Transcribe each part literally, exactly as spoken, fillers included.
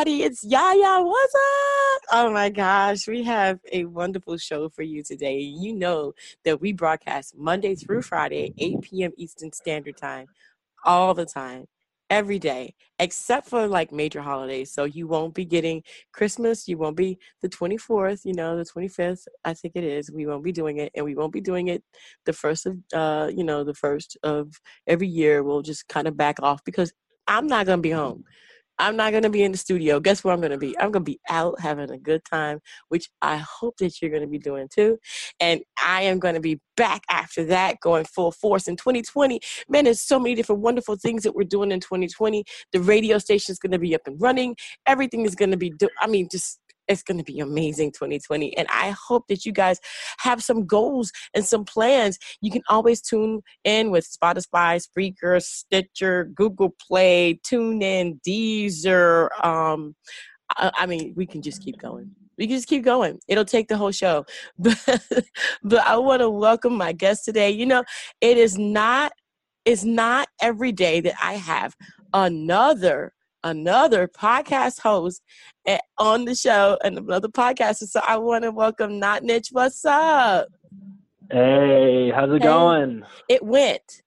It's Yaya, what's up? Oh my gosh, we have a wonderful show for you today. You know that we broadcast Monday through Friday, eight p.m. Eastern Standard Time, all the time, every day, except for like major holidays. So you won't be getting Christmas, you won't be the twenty-fourth, you know, the twenty-fifth, I think it is. We won't be doing it, and we won't be doing it the first of, uh, you know, the first of every year. We'll just kind of back off because I'm not going to be home. I'm not going to be in the studio. Guess where I'm going to be? I'm going to be out having a good time, which I hope that you're going to be doing too. And I am going to be back after that going full force in twenty twenty. Man, there's so many different wonderful things that we're doing in twenty twenty. The radio station is going to be up and running. Everything is going to be, do- I mean, just... it's going to be amazing twenty twenty. And I hope that you guys have some goals and some plans. You can always tune in with Spotify, Spreaker, Stitcher, Google Play, TuneIn, Deezer. Um, I, I mean, we can just keep going. We can just keep going. It'll take the whole show. But, but I want to welcome my guest today. You know, it is not, it's not every day that I have another another podcast host on the show and another podcaster. So I want to welcome Not Nich. What's up? Hey, how's it hey. going? It went.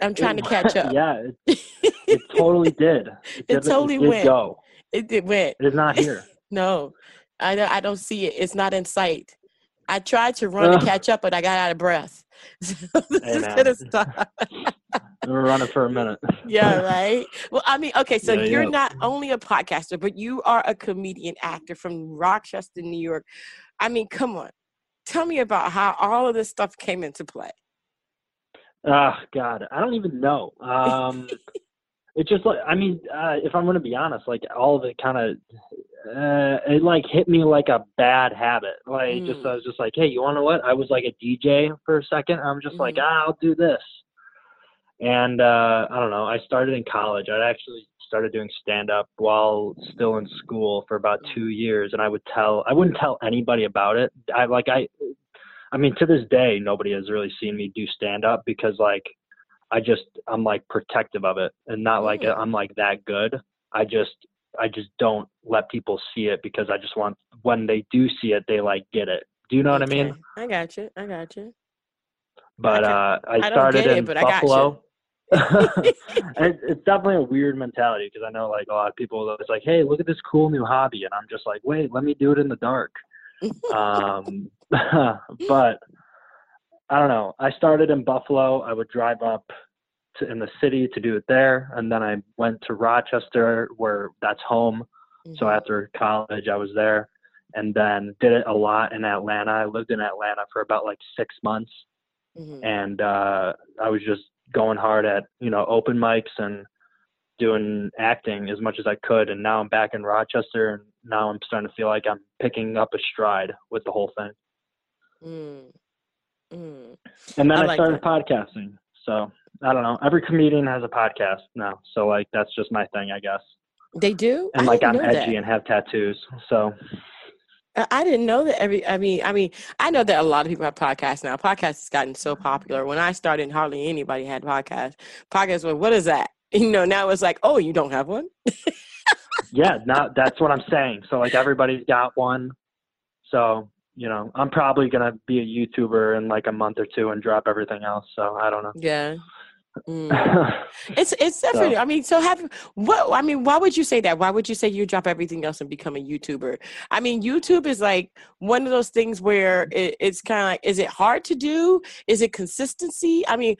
I'm trying it, to catch up. Yeah, it, it totally did. It, it totally it went. Go. It, it went. It is not here. No, I, I don't see it. It's not in sight. I tried to run Ugh. to catch up, but I got out of breath. So this hey, is going to stop. We were running for a minute. Yeah, right? Well, I mean, okay, so yeah, you're yeah. not only a podcaster, but you are a comedian actor from Rochester, New York. I mean, come on. Tell me about how all of this stuff came into play. Oh, God. I don't even know. Um, it's just like, I mean, uh, if I'm going to be honest, like all of it kind of, uh, it like hit me like a bad habit. Like mm. just, I was just like, hey, you want to know what? I was like a D J for a second. I'm just mm. like, ah, I'll do this. And uh, I don't know, I started in college. I actually started doing stand-up while still in school for about two years. And I would tell, I wouldn't tell anybody about it. I like, I, I mean, to this day, nobody has really seen me do stand-up because like, I just, I'm like protective of it and not like, mm. I'm like that good. I just, I just don't let people see it because I just want, when they do see it, they like get it. Do you know okay. what I mean? I got you. I got you. But I, uh, I, I started in it, Buffalo. I got it's definitely a weird mentality because I know like a lot of people, it's like, hey, look at this cool new hobby, and I'm just like, wait, let me do it in the dark. um but I don't know, I started in Buffalo. I would drive up to, in the city to do it there, and then I went to Rochester where that's home. Mm-hmm. So after college I was there, and then did it a lot in Atlanta. I lived in Atlanta for about like six months. Mm-hmm. And uh I was just going hard at, you know, open mics and doing acting as much as I could. And now I'm back in Rochester, and now I'm starting to feel like I'm picking up a stride with the whole thing. Mm. Mm. And then I, I like started that. podcasting. So I don't know. Every comedian has a podcast now. So like, that's just my thing, I guess. They do? And I like, I'm edgy that. and have tattoos. So I didn't know that every, I mean, I mean, I know that a lot of people have podcasts now. Podcasts has gotten so popular. When I started, hardly anybody had podcasts. Podcasts were, what is that? You know, now it's like, oh, you don't have one? Yeah, now that's what I'm saying. So like everybody's got one. So, you know, I'm probably going to be a YouTuber in like a month or two and drop everything else. So I don't know. Yeah. Mm. it's it's definitely so. I mean, so have what I mean why would you say that why would you say you drop everything else and become a YouTuber? I mean, YouTube is like one of those things where it, it's kind of like, is it hard to do? Is it consistency? I mean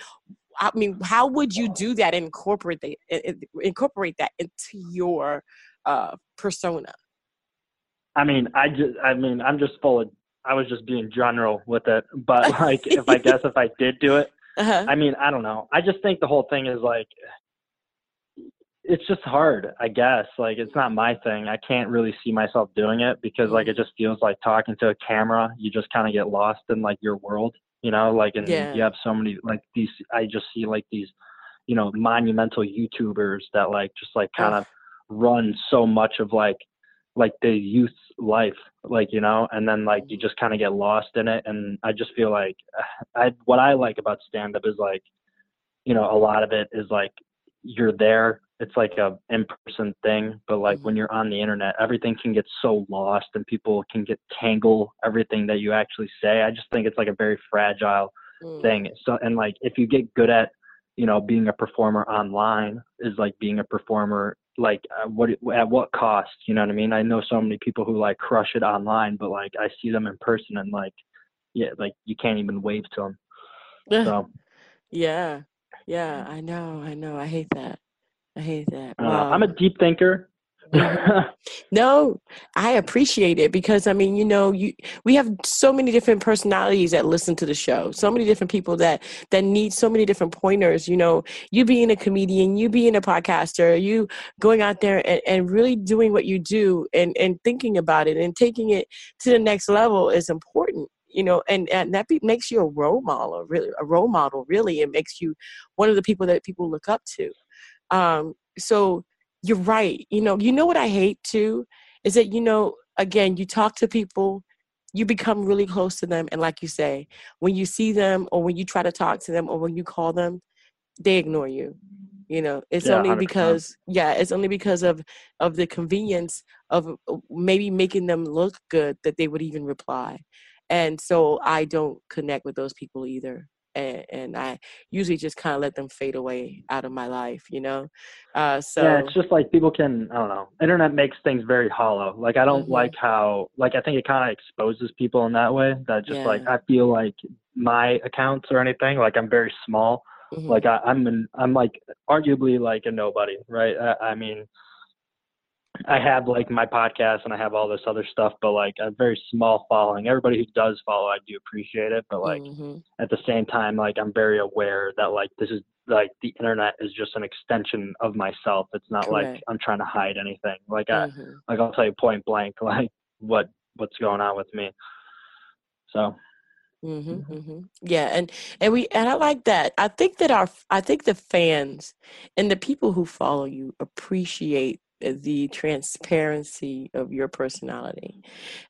I mean how would you do that and incorporate the, incorporate that into your uh persona? I mean I just I mean I'm just full of I was just being general with it, but like if I guess if I did do it Uh-huh. I mean, I don't know. I just think the whole thing is like, it's just hard, I guess. Like, it's not my thing. I can't really see myself doing it because, like, it just feels like talking to a camera. You just kind of get lost in, like, your world, you know? Like, and yeah. you have so many, like, these, I just see, like, these, you know, monumental YouTubers that, like, just, like, kind of run so much of, like, like, the youth's life, like, you know? And then, like, you just kind of get lost in it. And I just feel like I what I like about stand-up is, like, you know, a lot of it is, like, you're there. It's like a in-person thing, but like when you're on the internet, everything can get so lost and people can get tangle everything that you actually say. I just think it's like a very fragile mm. thing. So, and like, if you get good at, you know, being a performer online is like being a performer, like uh, what, at what cost, you know what I mean? I know so many people who like crush it online, but like I see them in person and like, yeah, like you can't even wave to them. So. Yeah. Yeah. I know. I know. I hate that. I hate that. Wow. Uh, I'm a deep thinker. No, I appreciate it because, I mean, you know, you we have so many different personalities that listen to the show, so many different people that, that need so many different pointers, you know, you being a comedian, you being a podcaster, you going out there and, and really doing what you do and, and thinking about it and taking it to the next level is important. You know, and, and that be, makes you a role model, really, a role model, really. It makes you one of the people that people look up to. Um, so you're right. You know, you know what I hate too, is that, you know, again, you talk to people, you become really close to them. And like you say, when you see them or when you try to talk to them or when you call them, they ignore you. You know, it's yeah, only one hundred percent. Because, yeah, it's only because of, of the convenience of maybe making them look good that they would even reply. And so I don't connect with those people either. And, and I usually just kind of let them fade away out of my life, you know? Uh, so yeah, it's just like people can, I don't know, internet makes things very hollow. Like, I don't mm-hmm. like how, like, I think it kind of exposes people in that way that just yeah. like, I feel like my accounts or anything, like I'm very small. Mm-hmm. Like I, I'm, an, I'm like arguably like a nobody, right? I, I mean, I have like my podcast and I have all this other stuff, but like a very small following. Everybody who does follow, I do appreciate it. But like mm-hmm. at the same time, like I'm very aware that like this is like the internet is just an extension of myself. It's not Correct. Like I'm trying to hide anything. Like I, mm-hmm. like I'll tell you point blank, like what, what's going on with me. So. Mm-hmm, mm-hmm. Yeah. And, and we, and I like that. I think that our, I think the fans and the people who follow you appreciate the transparency of your personality.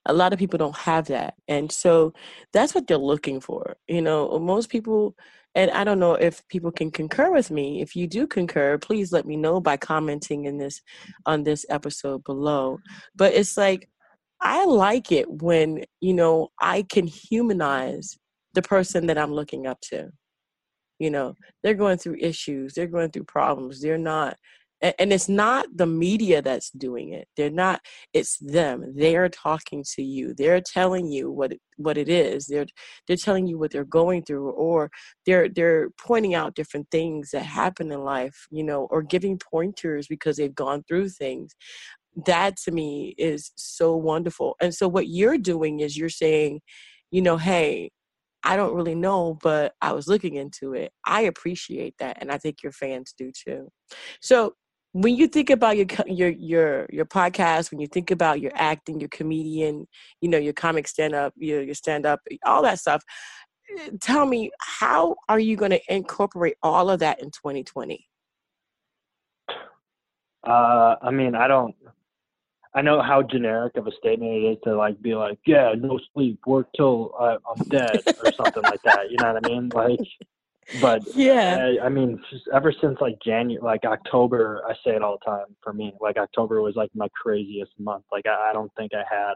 A lot of people don't have that. And so that's what they're looking for. You know, most people, and I don't know if people can concur with me. If you do concur, please let me know by commenting in this, on this episode below. But it's like, I like it when, you know, I can humanize the person that I'm looking up to. You know, they're going through issues. They're going through problems. They're not, and it's not the media that's doing it. They're not, it's them. They're talking to you. They're telling you what it, what it is. They're they're telling you what they're going through, or they're they're pointing out different things that happen in life, you know, or giving pointers because they've gone through things. That to me is so wonderful. And so what you're doing is you're saying, you know, hey, I don't really know, but I was looking into it. I appreciate that. And I think your fans do too. So when you think about your your your your podcast, when you think about your acting, your comedian, you know, your comic stand-up, your, your stand-up, all that stuff, tell me, how are you going to incorporate all of that in twenty twenty? Uh, I mean, I don't... I know how generic of a statement it is to like be like, yeah, no sleep, work till I, I'm dead or something like that. You know what I mean? Like... But yeah, I, I mean, just ever since like January, like October, I say it all the time for me, like October was like my craziest month. Like, I, I don't think I had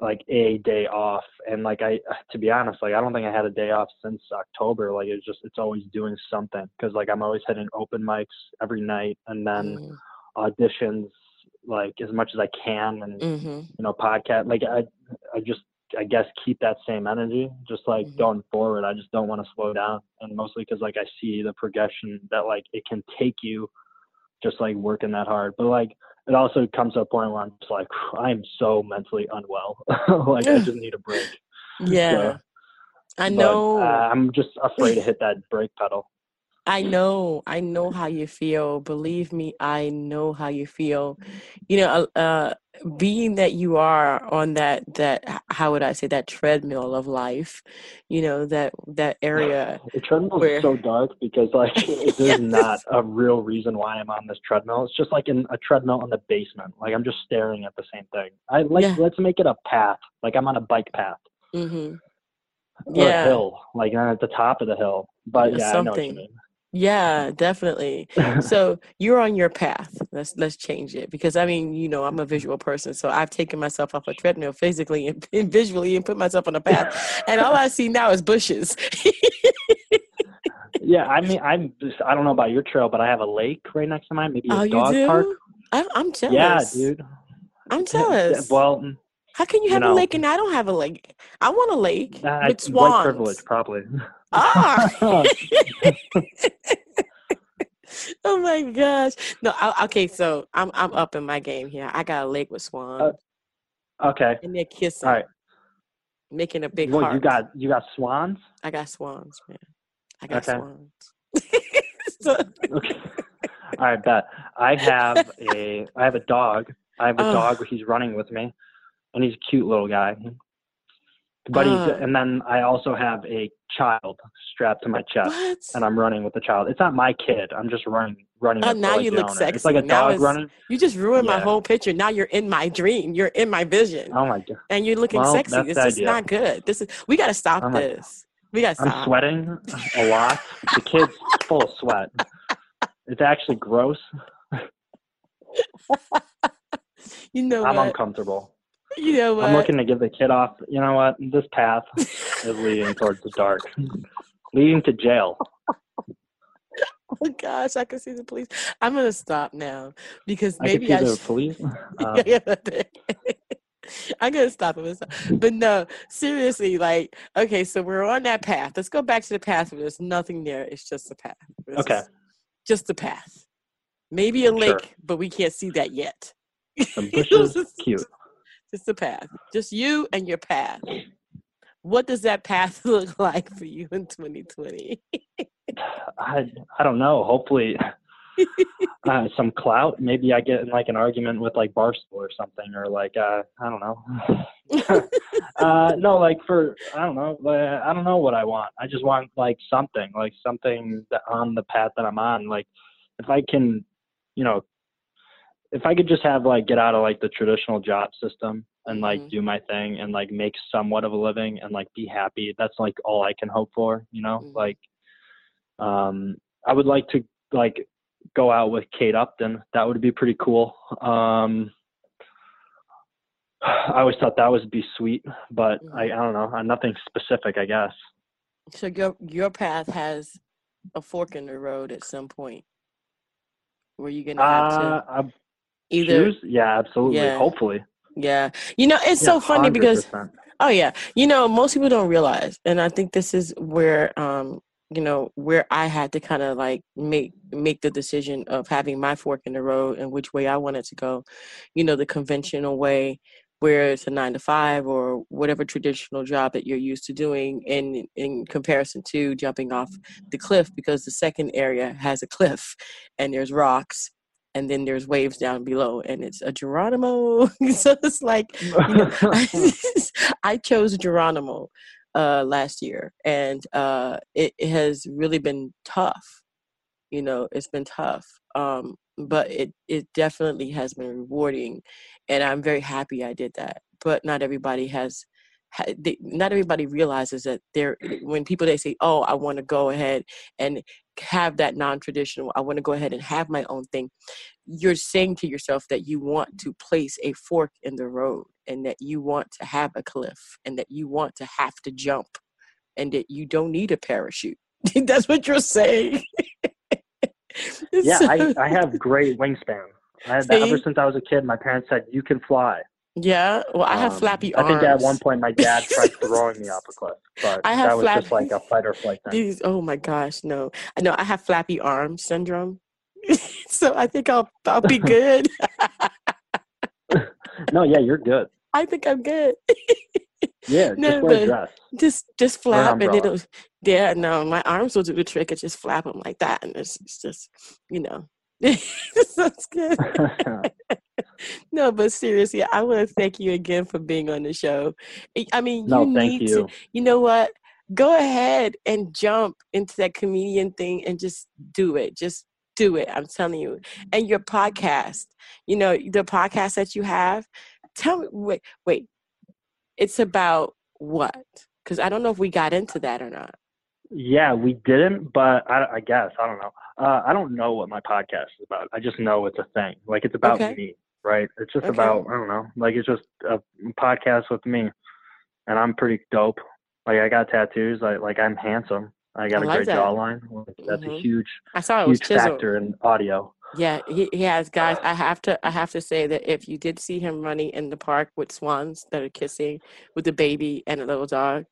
like a day off. And like, I, to be honest, like, I don't think I had a day off since October. Like, it's just, it's always doing something. Cause like, I'm always hitting open mics every night and then mm-hmm. auditions, like as much as I can. And, mm-hmm. you know, podcast, like I, I just, I guess keep that same energy just like mm-hmm. going forward. I just don't want to slow down, and mostly because like I see the progression that like it can take you just like working that hard. But like it also comes to a point where I'm just like, I'm so mentally unwell. Like I just need a break. Yeah. So, I know. But, uh, I'm just afraid to hit that brake pedal. I know. I know how you feel. Believe me, I know how you feel. You know, uh, being that you are on that, that, how would I say, that treadmill of life, you know, that, that area. The treadmill where... is so dark because, like, there's yes. not a real reason why I'm on this treadmill. It's just like in a treadmill in the basement. Like, I'm just staring at the same thing. I like, yeah. let's make it a path. Like, I'm on a bike path. Mm-hmm. Or yeah. a hill. Like, I'm at the top of the hill. But, yeah, something. I know what you mean. Yeah, definitely. So you're on your path. Let's let's change it, because I mean, you know, I'm a visual person, so I've taken myself off a treadmill physically and, and visually and put myself on a path, and all I see now is bushes. Yeah, I mean, I'm just, I don't know about your trail, but I have a lake right next to mine. Maybe a oh, dog you do? Park. I, I'm jealous. Yeah, dude. I'm jealous. Well. How can you have you know, a lake and I don't have a lake? I want a lake uh, with swans. White privilege, probably. Ah! Oh my gosh! No, I, okay. So I'm I'm up in my game here. I got a lake with swans. Uh, okay. And they're kissing. All right. Making a big well, heart. You got you got swans. I got swans, man. I got okay. swans. So, okay. All right, bet. I have a I have a dog. I have a oh. dog. He's running with me. And he's a cute little guy. But he's, uh, and then I also have a child strapped to my chest. What? And I'm running with the child. It's not my kid. I'm just running. running. Uh, now you look sexy. It's like a now dog running. You just ruined yeah. my whole picture. Now you're in my dream. You're in my vision. Oh, my God. And you're looking well, sexy. This is idea. not good. This is. We got to stop I'm this. Like, we got to stop. I'm sweating a lot. The kid's full of sweat. It's actually gross. You know I'm what? uncomfortable. You know what? I'm looking to give the kid off. You know what? This path is leading towards the dark, leading to jail. Oh my gosh, I can see the police. I'm gonna stop now because maybe I, can see I the sh- police. Um, yeah, yeah. I'm gonna stop it, but no, seriously, like, okay, so we're on that path. Let's go back to the path where there's nothing there. It's just a path. It's okay, just a path. Maybe a sure. lake, but we can't see that yet. Some bushes, cute. It's the path. Just you and your path. What does that path look like for you in twenty twenty? I I don't know. Hopefully uh, some clout. Maybe I get in like an argument with like Barstool or something, or like, uh, I don't know. uh, no, like for, I don't know. I don't know what I want. I just want like something, like something that on the path that I'm on. Like if I can, you know, if I could just have like get out of like the traditional job system and like mm-hmm. do my thing and like make somewhat of a living and like be happy, that's like all I can hope for, you know? Mm-hmm. Like, um, I would like to like go out with Kate Upton. That would be pretty cool. Um, I always thought that would be sweet, but mm-hmm. I, I don't know. I'm nothing specific, I guess. So your, your path has a fork in the road at some point where you're going to have uh, to... I- Either. Choose? Yeah, absolutely. Yeah. Hopefully. Yeah. You know, it's yeah, so funny one hundred percent. Because, oh yeah, you know, most people don't realize. And I think this is where, um, you know, where I had to kind of like make, make the decision of having my fork in the road and which way I wanted to go, you know, the conventional way where it's a nine to five or whatever traditional job that you're used to doing in, in comparison to jumping off the cliff, because the second area has a cliff and there's rocks. And then there's waves down below, and it's a Geronimo. So it's like, you know, I, I chose Geronimo uh, last year, and uh, it, it has really been tough. You know, it's been tough, um, but it, it definitely has been rewarding, and I'm very happy I did that. But not everybody has. Not everybody realizes that there. When people they say, "Oh, I want to go ahead and have that non-traditional. I want to go ahead and have my own thing," you're saying to yourself that you want to place a fork in the road, and that you want to have a cliff, and that you want to have to jump, and that you don't need a parachute. That's what you're saying. Yeah, so, I, I have great wingspan. I had that ever since I was a kid. My parents said you can fly. Yeah, well, I have um, flappy arms. I think at one point my dad tried throwing me off a cliff, but I have that was flappy, just like a fight or flight thing. These, oh my gosh, no. No, I have flappy arm syndrome, so I think I'll I'll be good. No, yeah, you're good. I think I'm good. Yeah, no, just wear a dress. Just, just flap, and it'll. Yeah, no, my arms will do the trick. I just flap them like that, and it's, it's just, you know, that's good. No, but seriously, I want to thank you again for being on the show. I mean, no, you thank need you. to. You know what? Go ahead and jump into that comedian thing and just do it. Just do it. I'm telling you. And your podcast, you know, the podcast that you have. Tell me, wait, wait. It's about what? Because I don't know if we got into that or not. Yeah, we didn't, but I, I guess I don't know. Uh, I don't know what my podcast is about. I just know it's a thing. Like, it's about okay. me, right? It's just okay. about, I don't know. Like, it's just a podcast with me, and I'm pretty dope. Like, I got tattoos. I, like, I'm handsome. I got I like a great that. jawline. That's mm-hmm. a huge, I saw it was huge chiseled. factor in audio. Yeah, he, he has guys. I have to I have to say that if you did see him running in the park with swans that are kissing with a baby and a little dog,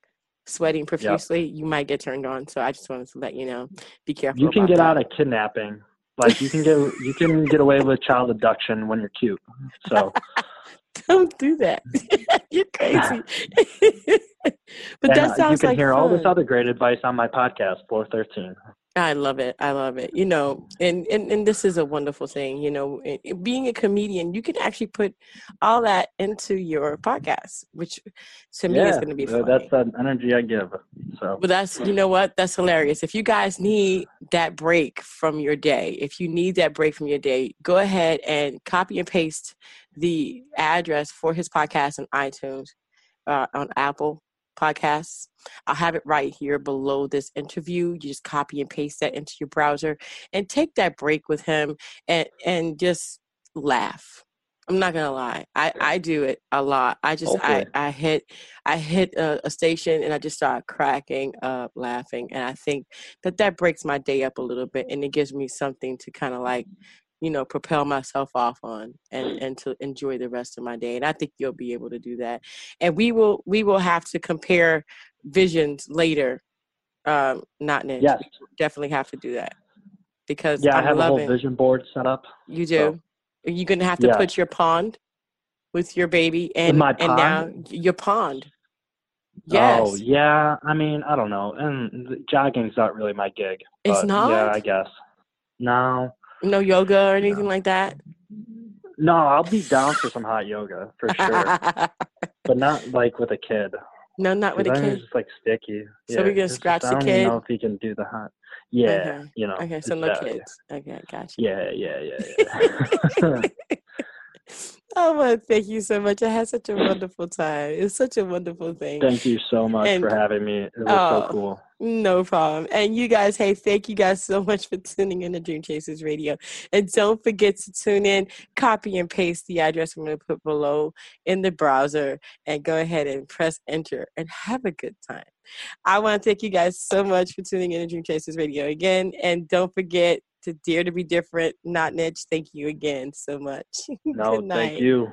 sweating profusely, yep. you might get turned on. So I just wanted to let you know, be careful. You can get that. out of kidnapping. Like, you can get you can get away with child abduction when you're cute. So don't do that. You're crazy. But and, that sounds like you can like hear fun. all this other great advice on my podcast, Floor thirteen. I love it. I love it. You know, and, and, and this is a wonderful thing. You know, it, it, being a comedian, you can actually put all that into your podcast, which to me yeah, is going to be fun. That's the energy I give. So, but that's, you know what? That's hilarious. If you guys need that break from your day, if you need that break from your day, go ahead and copy and paste the address for his podcast on iTunes, uh, on Apple Podcasts. I'll have it right here below this interview. You just copy and paste that into your browser and take that break with him and and just laugh. I'm not gonna lie, I, I do it a lot. I just okay. I, I hit I hit a, a station and I just start cracking up laughing, and I think that that breaks my day up a little bit, and it gives me something to kind of like, you know, propel myself off on and, and to enjoy the rest of my day. And I think you'll be able to do that. And we will we will have to compare visions later. Um, not Nich. Yes. We definitely have to do that. Because yeah, I'm I have loving. a whole vision board set up. You do? So. Are you going to have to yeah. put your pond with your baby and, my and now your pond? Yes. Oh, yeah. I mean, I don't know. And jogging's not really my gig. It's not? Yeah, I guess. No. No yoga or anything no. like that? No, I'll be down for some hot yoga for sure. But not like with a kid. No, not with a kid. It's just like sticky. So yeah, we're going to scratch just, the kid? I don't even know if he can do the hot. Yeah. Okay. You know, okay, so no that, kids. Yeah. Okay, gotcha. Yeah, yeah, yeah, yeah. I want to thank you so much. I had such a wonderful time. It's such a wonderful thing. Thank you so much and, for having me. It was oh, so cool. No problem. And you guys, hey, thank you guys so much for tuning in to Dream Chasers Radio. And don't forget to tune in, copy and paste the address I'm going to put below in the browser, and go ahead and press enter and have a good time. I want to thank you guys so much for tuning in to Dream Chasers Radio again. And don't forget to dare to be different, Not Nich. Thank you again so much. No, thank you.